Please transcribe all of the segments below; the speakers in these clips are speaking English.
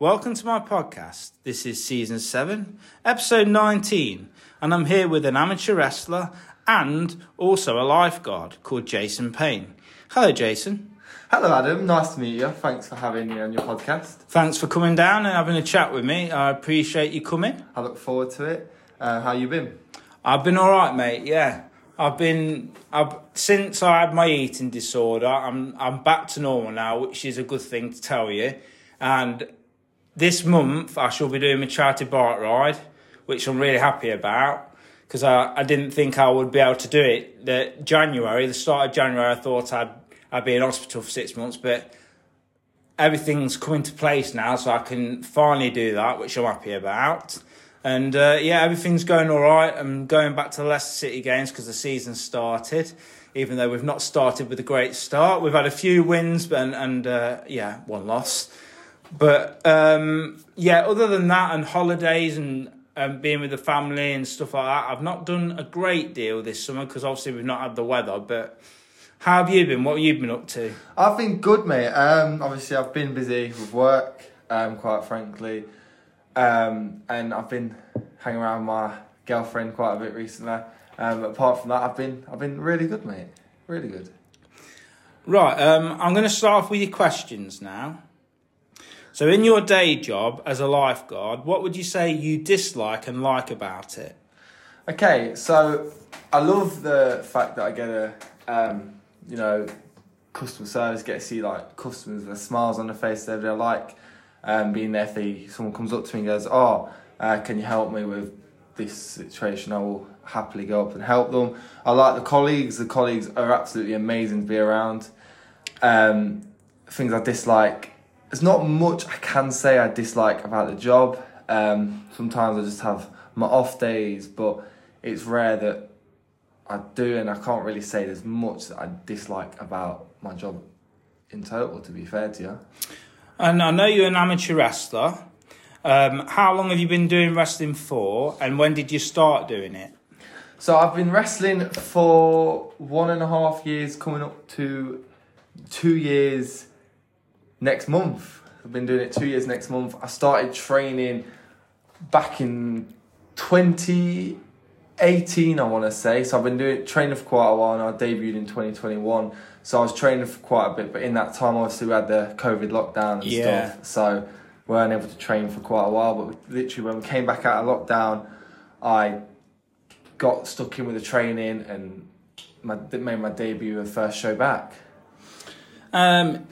Welcome to my podcast. This is Season 7, Episode 19, and I'm here with an amateur wrestler and also a lifeguard called Jason Payne. Hello, Jason. Hello, Adam. Nice to meet you. Thanks for having me on your podcast. Thanks for coming down and having a chat with me. I appreciate you coming. I look forward to it. How you been? I've been all right, mate, yeah. Since I had my eating disorder, I'm back to normal now, which is a good thing to tell you. And this month, I shall be doing my charity bike ride, which I'm really happy about, because I didn't think I would be able to do it. The start of January, I thought I'd be in hospital for 6 months, but everything's come into place now, so I can finally do that, which I'm happy about. And, everything's going all right. I'm going back to the Leicester City games because the season started, even though we've not started with a great start. We've had a few wins and one loss. But, other than that and holidays and being with the family and stuff like that, I've not done a great deal this summer because obviously we've not had the weather. But how have you been? What have you been up to? I've been good, mate. Obviously, I've been busy with work, quite frankly. And I've been hanging around my girlfriend quite a bit recently. Apart from that, I've been really good, mate. Really good. Right, I'm going to start off with your questions now. So in your day job as a lifeguard, what would you say you dislike and like about it? Okay, so I love the fact that I get a, customer service, get to see, like, customers, their smiles on their face, everything. I like being there if someone comes up to me and goes, can you help me with this situation? I will happily go up and help them. I like the colleagues. The colleagues are absolutely amazing to be around. Things I dislike... There's not much I can say I dislike about the job. Sometimes I just have my off days, but it's rare that I do, and I can't really say there's much that I dislike about my job in total, to be fair to you. And I know you're an amateur wrestler. How long have you been doing wrestling for, and when did you start doing it? So I've been wrestling for 1.5 years, coming up to 2 years... next month. I've been doing it 2 years next month. I started training back in 2018, I want to say. So I've been training for quite a while, and I debuted in 2021. So I was training for quite a bit, but in that time, obviously, we had the COVID lockdown and stuff. So we weren't able to train for quite a while, but literally when we came back out of lockdown, I got stuck in with the training and made my debut and first show back.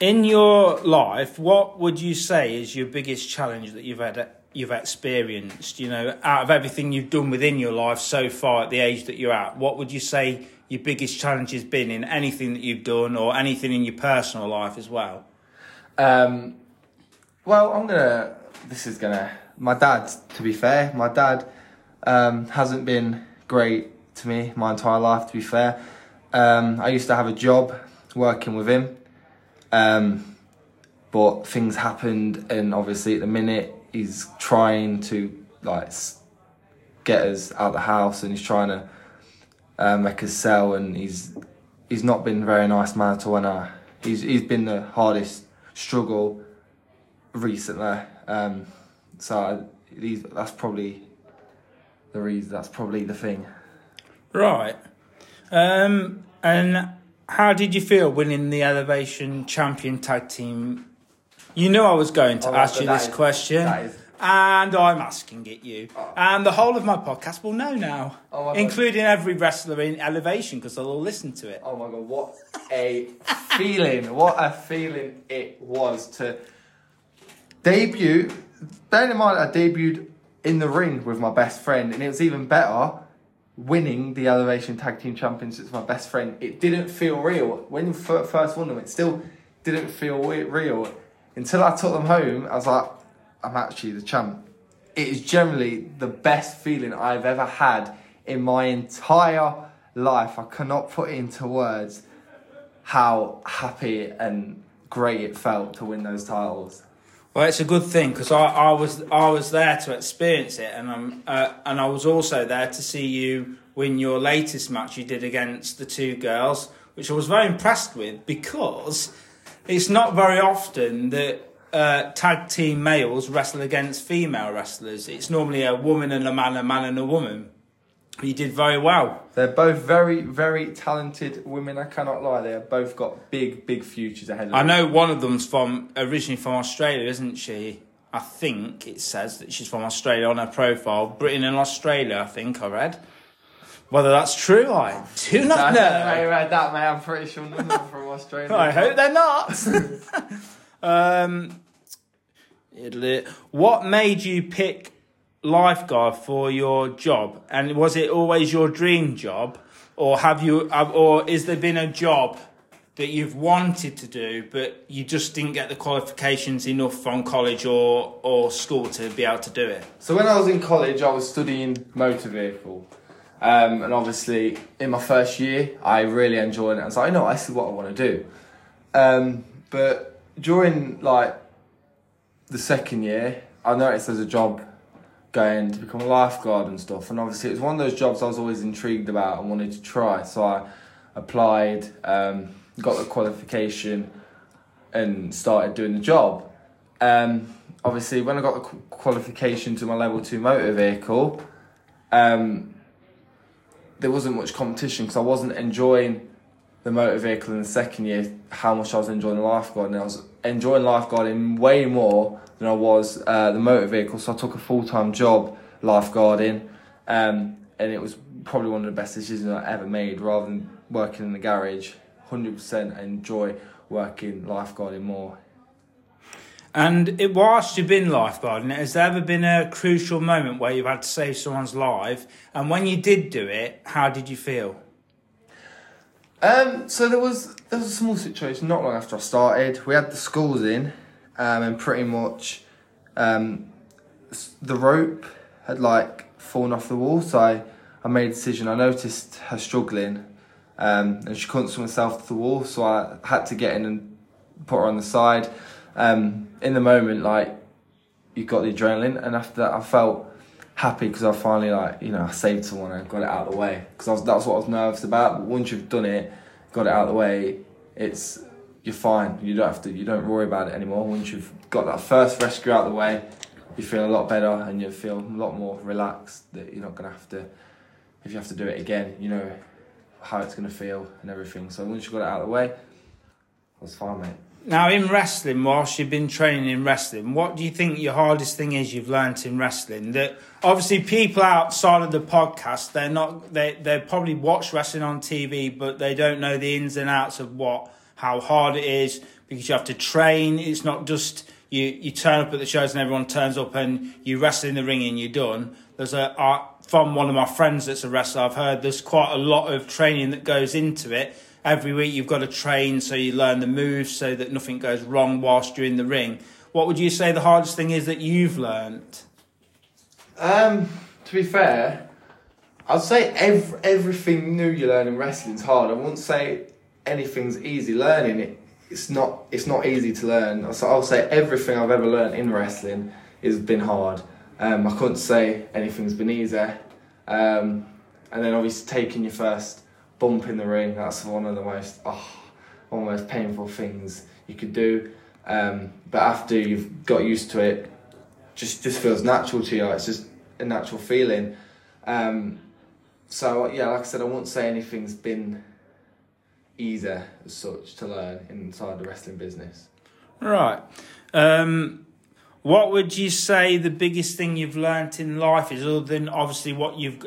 In your life, what would you say is your biggest challenge that you've experienced? You know, out of everything you've done within your life so far at the age that you're at, what would you say your biggest challenge has been in anything that you've done or anything in your personal life as well? My dad, to be fair, hasn't been great to me my entire life, to be fair. I used to have a job working with him. But things happened, and obviously at the minute he's trying to get us out of the house, and he's trying to make us sell, and he's not been a very nice man to one. He's been the hardest struggle recently. That's probably the thing. Right. And how did you feel winning the Elevation champion tag team? You knew I was going to ask you this question, and I'm asking it you. And the whole of my podcast will know now, including every wrestler in Elevation, because they'll all listen to it. Oh, my God, what a feeling. What a feeling it was to debut. Bear in mind, I debuted in the ring with my best friend, and it was even better winning the Elevation Tag Team Championships with my best friend. It didn't feel real. When I first won them, it still didn't feel real. Until I took them home, I was like, I'm actually the champ. It is generally the best feeling I've ever had in my entire life. I cannot put into words how happy and great it felt to win those titles. Well, it's a good thing because I was there to experience it, and I was also there to see you win your latest match you did against the two girls, which I was very impressed with because it's not very often that tag team males wrestle against female wrestlers. It's normally a woman and a man and a woman. You did very well. They're both very, very talented women. I cannot lie. They have both got big, big futures ahead of them. I know one of them's originally from Australia, isn't she? I think it says that she's from Australia on her profile. Britain and Australia, I think I read. Whether that's true, I do not know. I read that, mate. I'm pretty sure none of them are from Australia. I hope they're not. What made you pick lifeguard for your job, and was it always your dream job, or is there been a job that you've wanted to do but you just didn't get the qualifications enough from college or school to be able to do it? So when I was in college, I was studying motor vehicle, and obviously in my first year I really enjoyed it. I was like, no, this is what I want to do. But during the second year, I noticed there's a job going to become a lifeguard and stuff, and obviously it was one of those jobs I was always intrigued about and wanted to try. So I applied, got the qualification and started doing the job. Obviously when I got the qualification to my level 2 motor vehicle, there wasn't much competition because I wasn't enjoying the motor vehicle in the second year how much I was enjoying the lifeguard, and I was enjoying lifeguarding way more than I was the motor vehicle. So I took a full-time job lifeguarding, and it was probably one of the best decisions I ever made. Rather than working in the garage, 100% enjoy working lifeguarding more. And whilst you've been lifeguarding, has there ever been a crucial moment where you've had to save someone's life? And when you did do it, how did you feel? So there was a small situation not long after I started. We had the schools in, and pretty much the rope had fallen off the wall. So I made a decision. I noticed her struggling, and she couldn't swim herself to the wall. So I had to get in and put her on the side. In the moment, you got the adrenaline, and after that I felt happy because I finally I saved someone and got it out of the way, because that's what I was nervous about. But once you've done it, got it out of the way, you're fine. You don't worry about it anymore. Once you've got that first rescue out of the way, you feel a lot better and you feel a lot more relaxed that you're not gonna have to. If you have to do it again, you know how it's gonna feel and everything. So once you got it out of the way, I was fine, mate. Now, in wrestling, whilst you've been training in wrestling, what do you think your hardest thing is you've learnt in wrestling? That obviously people outside of the podcast, they probably watch wrestling on TV, but they don't know the ins and outs of how hard it is, because you have to train. It's not just you turn up at the shows and everyone turns up and you wrestle in the ring and you're done. There's from one of my friends that's a wrestler, I've heard there's quite a lot of training that goes into it. Every week you've got to train so you learn the moves so that nothing goes wrong whilst you're in the ring. What would you say the hardest thing is that you've learnt? To be fair, I'd say everything new you learn in wrestling's hard. I wouldn't say anything's easy learning. It's not easy to learn. So I'll say everything I've ever learnt in wrestling has been hard. I couldn't say anything's been easy. And then obviously taking your first bump in the ring, that's one of the most almost painful things you could do, but after you've got used to it, just feels natural to you. It's just a natural feeling. So yeah, like I said, I won't say anything's been easier as such to learn inside the wrestling business. Right. What would you say the biggest thing you've learnt in life is, other than obviously what you've...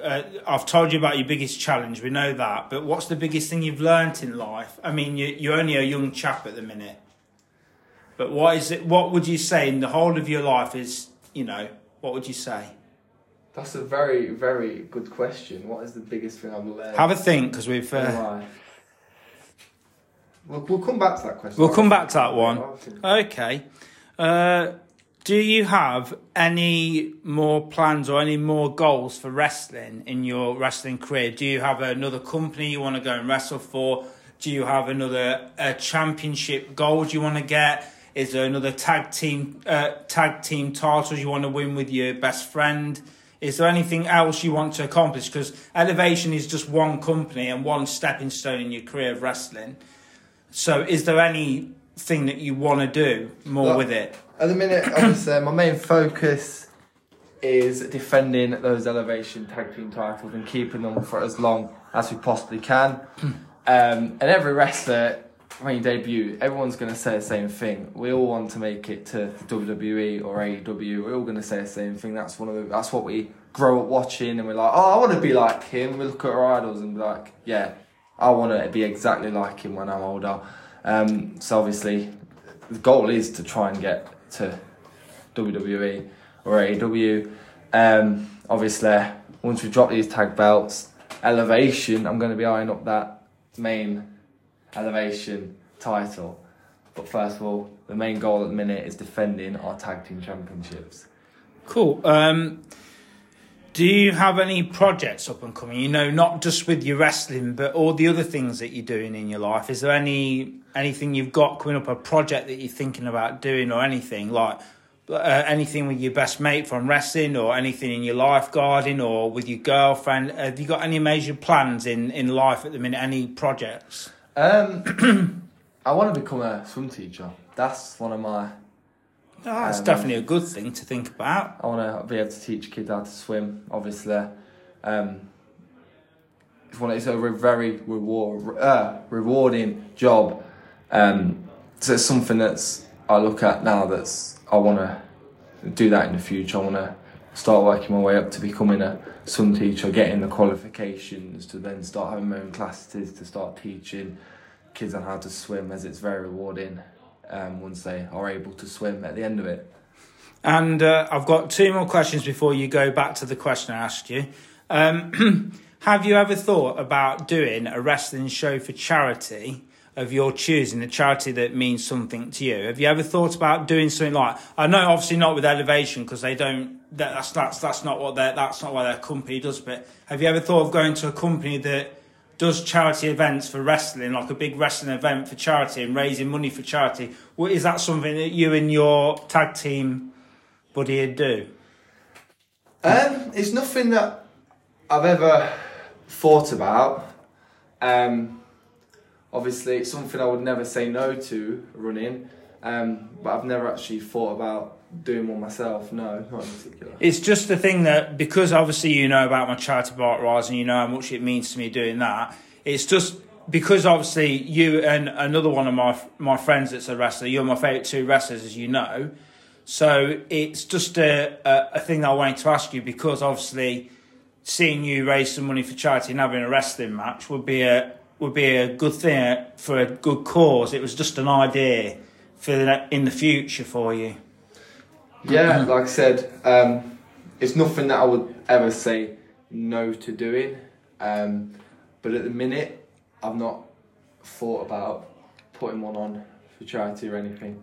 I've told you about your biggest challenge, we know that, but what's the biggest thing you've learnt in life? I mean, you're only a young chap at the minute, but what would you say in the whole of your life is, what would you say? That's a very, very good question. What is the biggest thing I've learnt? Have a think, because we've... We'll come back to that question. We'll come back to that one. Okay. Do you have any more plans or any more goals for wrestling in your wrestling career? Do you have another company you want to go and wrestle for? Do you have another championship gold you want to get? Is there another tag team titles you want to win with your best friend? Is there anything else you want to accomplish? Because Elevation is just one company and one stepping stone in your career of wrestling. So is there anything that you want to do more with it? At the minute, obviously, my main focus is defending those Elevation tag team titles and keeping them for as long as we possibly can. And every wrestler, when you debut, everyone's going to say the same thing. We all want to make it to WWE or AEW. We're all going to say the same thing. That's one of the, that's what we grow up watching, and we're like, oh, I want to be like him. We look at our idols and be like, yeah, I want to be exactly like him when I'm older. So obviously, the goal is to try and get to WWE or AEW. Obviously, once we drop these tag belts, Elevation, I'm going to be eyeing up that main Elevation title. But first of all, the main goal at the minute is defending our tag team championships. Cool. Do you have any projects up and coming? You know, not just with your wrestling, but all the other things that you're doing in your life. Is there anything you've got coming up, a project that you're thinking about doing, or anything like anything with your best mate from wrestling, or anything in your life, gardening, or with your girlfriend? Have you got any major plans in life at the minute? Any projects? I want to become a swim teacher. That's one of my... that's definitely a good thing to think about. I want to be able to teach kids how to swim, obviously. It's a very rewarding job. So it's something that's I look at now that's I want to do that in the future. I want to start working my way up to becoming a swim teacher, getting the qualifications to then start having my own classes, to start teaching kids on how to swim, as it's very rewarding. Once they are able to swim at the end of it. And I've got two more questions before you go back to the question I asked you. Have you ever thought about doing a wrestling show for charity of your choosing, a charity that means something to you? Have you ever thought about doing something like... I know, obviously not with Elevation, because they don't... That's not what their company does, but have you ever thought of going to a company that does charity events for wrestling, like a big wrestling event for charity and raising money for charity? Is that something that you and your tag team buddy would do? It's nothing that I've ever thought about. Obviously, it's something I would never say no to, running, but I've never actually thought about doing one myself, no, not in particular. It's just the thing that, because obviously you know about my charity bike rides and you know how much it means to me doing that, it's just because obviously you and another one of my friends that's a wrestler, you're my favourite two wrestlers, as you know, so it's just a thing that I wanted to ask you, because obviously seeing you raise some money for charity and having a wrestling match would be a good thing for a good cause. It was just an idea for in the future for you. Yeah, like I said, it's nothing that I would ever say no to doing. But at the minute, I've not thought about putting one on for charity or anything.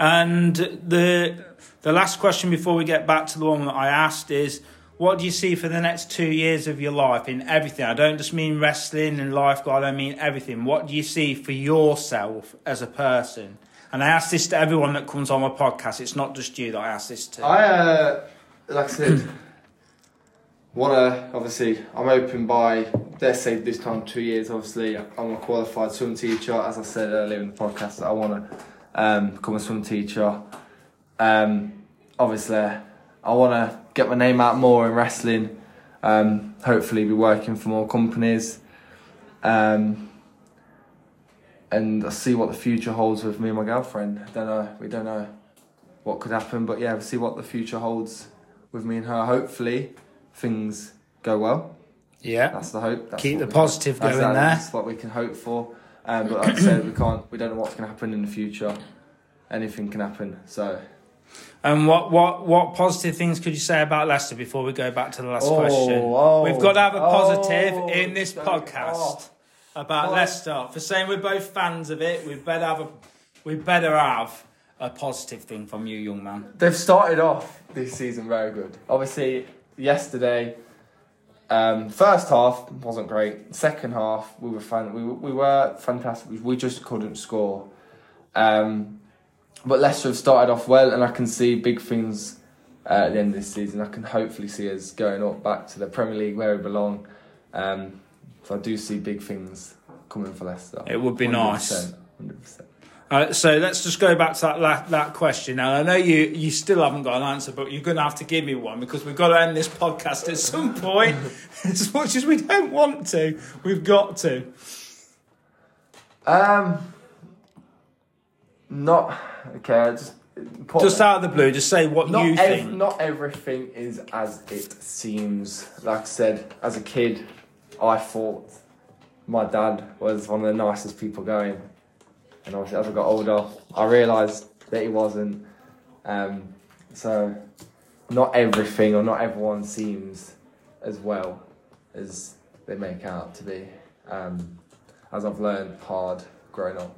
And the last question before we get back to the one that I asked is, what do you see for the next 2 years of your life in everything? I don't just mean wrestling and lifestyle, I mean everything. What do you see for yourself as a person? And I ask this to everyone that comes on my podcast. It's not just you that I ask this to. Like I said, I'm open by, let's say this time 2 years, obviously, I'm a qualified swim teacher. As I said earlier in the podcast, I want to become a swim teacher. Obviously, I want to get my name out more in wrestling. Hopefully be working for more companies. And I see what the future holds with me and my girlfriend. We don't know what could happen, but yeah, we'll see what the future holds with me and her. Hopefully, things go well. Yeah, that's the hope. That's keep the positive going there. That's what we can hope for. But like I said, we don't know what's going to happen in the future. Anything can happen. So. And what positive things could you say about Leicester before we go back to the last question? We've got to have a positive in this podcast. About Leicester, for saying we're both fans of it, we better have a positive thing from you, young man. They've started off this season very good. Obviously, yesterday, first half wasn't great. Second half, we were fantastic. We just couldn't score. But Leicester have started off well, and I can see big things at the end of this season. I can hopefully see us going up back to the Premier League where we belong. So I do see big things coming for Leicester. It would be 100%, nice. 100%. So let's just go back to that question. Now, I know you still haven't got an answer, but you're going to have to give me one because we've got to end this podcast at some point. As much as we don't want to, we've got to. Not... Okay, just out of the blue, just say what you think. Not everything is as it seems. Like I said, as a kid, I thought my dad was one of the nicest people going. And obviously, as I got older, I realised that he wasn't. So, not everything or not everyone seems as well as they make out to be. As I've learned hard growing up.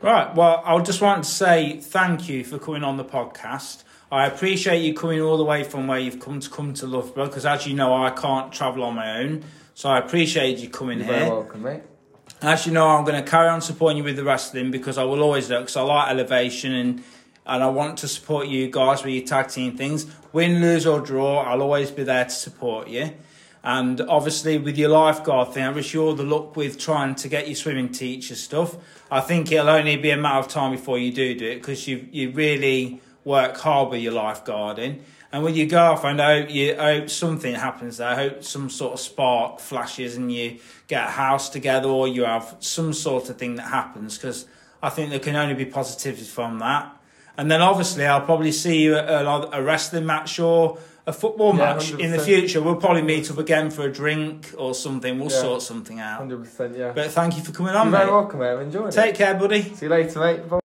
Right, well, I just want to say thank you for coming on the podcast. I appreciate you coming all the way from where you've come to Loughborough, because as you know, I can't travel on my own. So I appreciate you coming here. You're very welcome, mate. As you know, I'm going to carry on supporting you with the wrestling because I will always do it, because I like Elevation and I want to support you guys with your tag team things. Win, lose or draw, I'll always be there to support you. And obviously with your lifeguard thing, I wish you all the luck with trying to get your swimming teacher stuff. I think it'll only be a matter of time before you do it, because you really work hard with your lifeguarding. And with your girlfriend, I hope something happens there. I hope some sort of spark flashes and you get a house together or you have some sort of thing that happens, because I think there can only be positives from that. And then obviously I'll probably see you at a wrestling match or a football match 100%. In the future. We'll probably meet up again for a drink or something. We'll sort something out. 100%, yeah. But thank you for coming on, mate. You're very welcome, mate. I've enjoyed it. Take care, buddy. See you later, mate. Bye.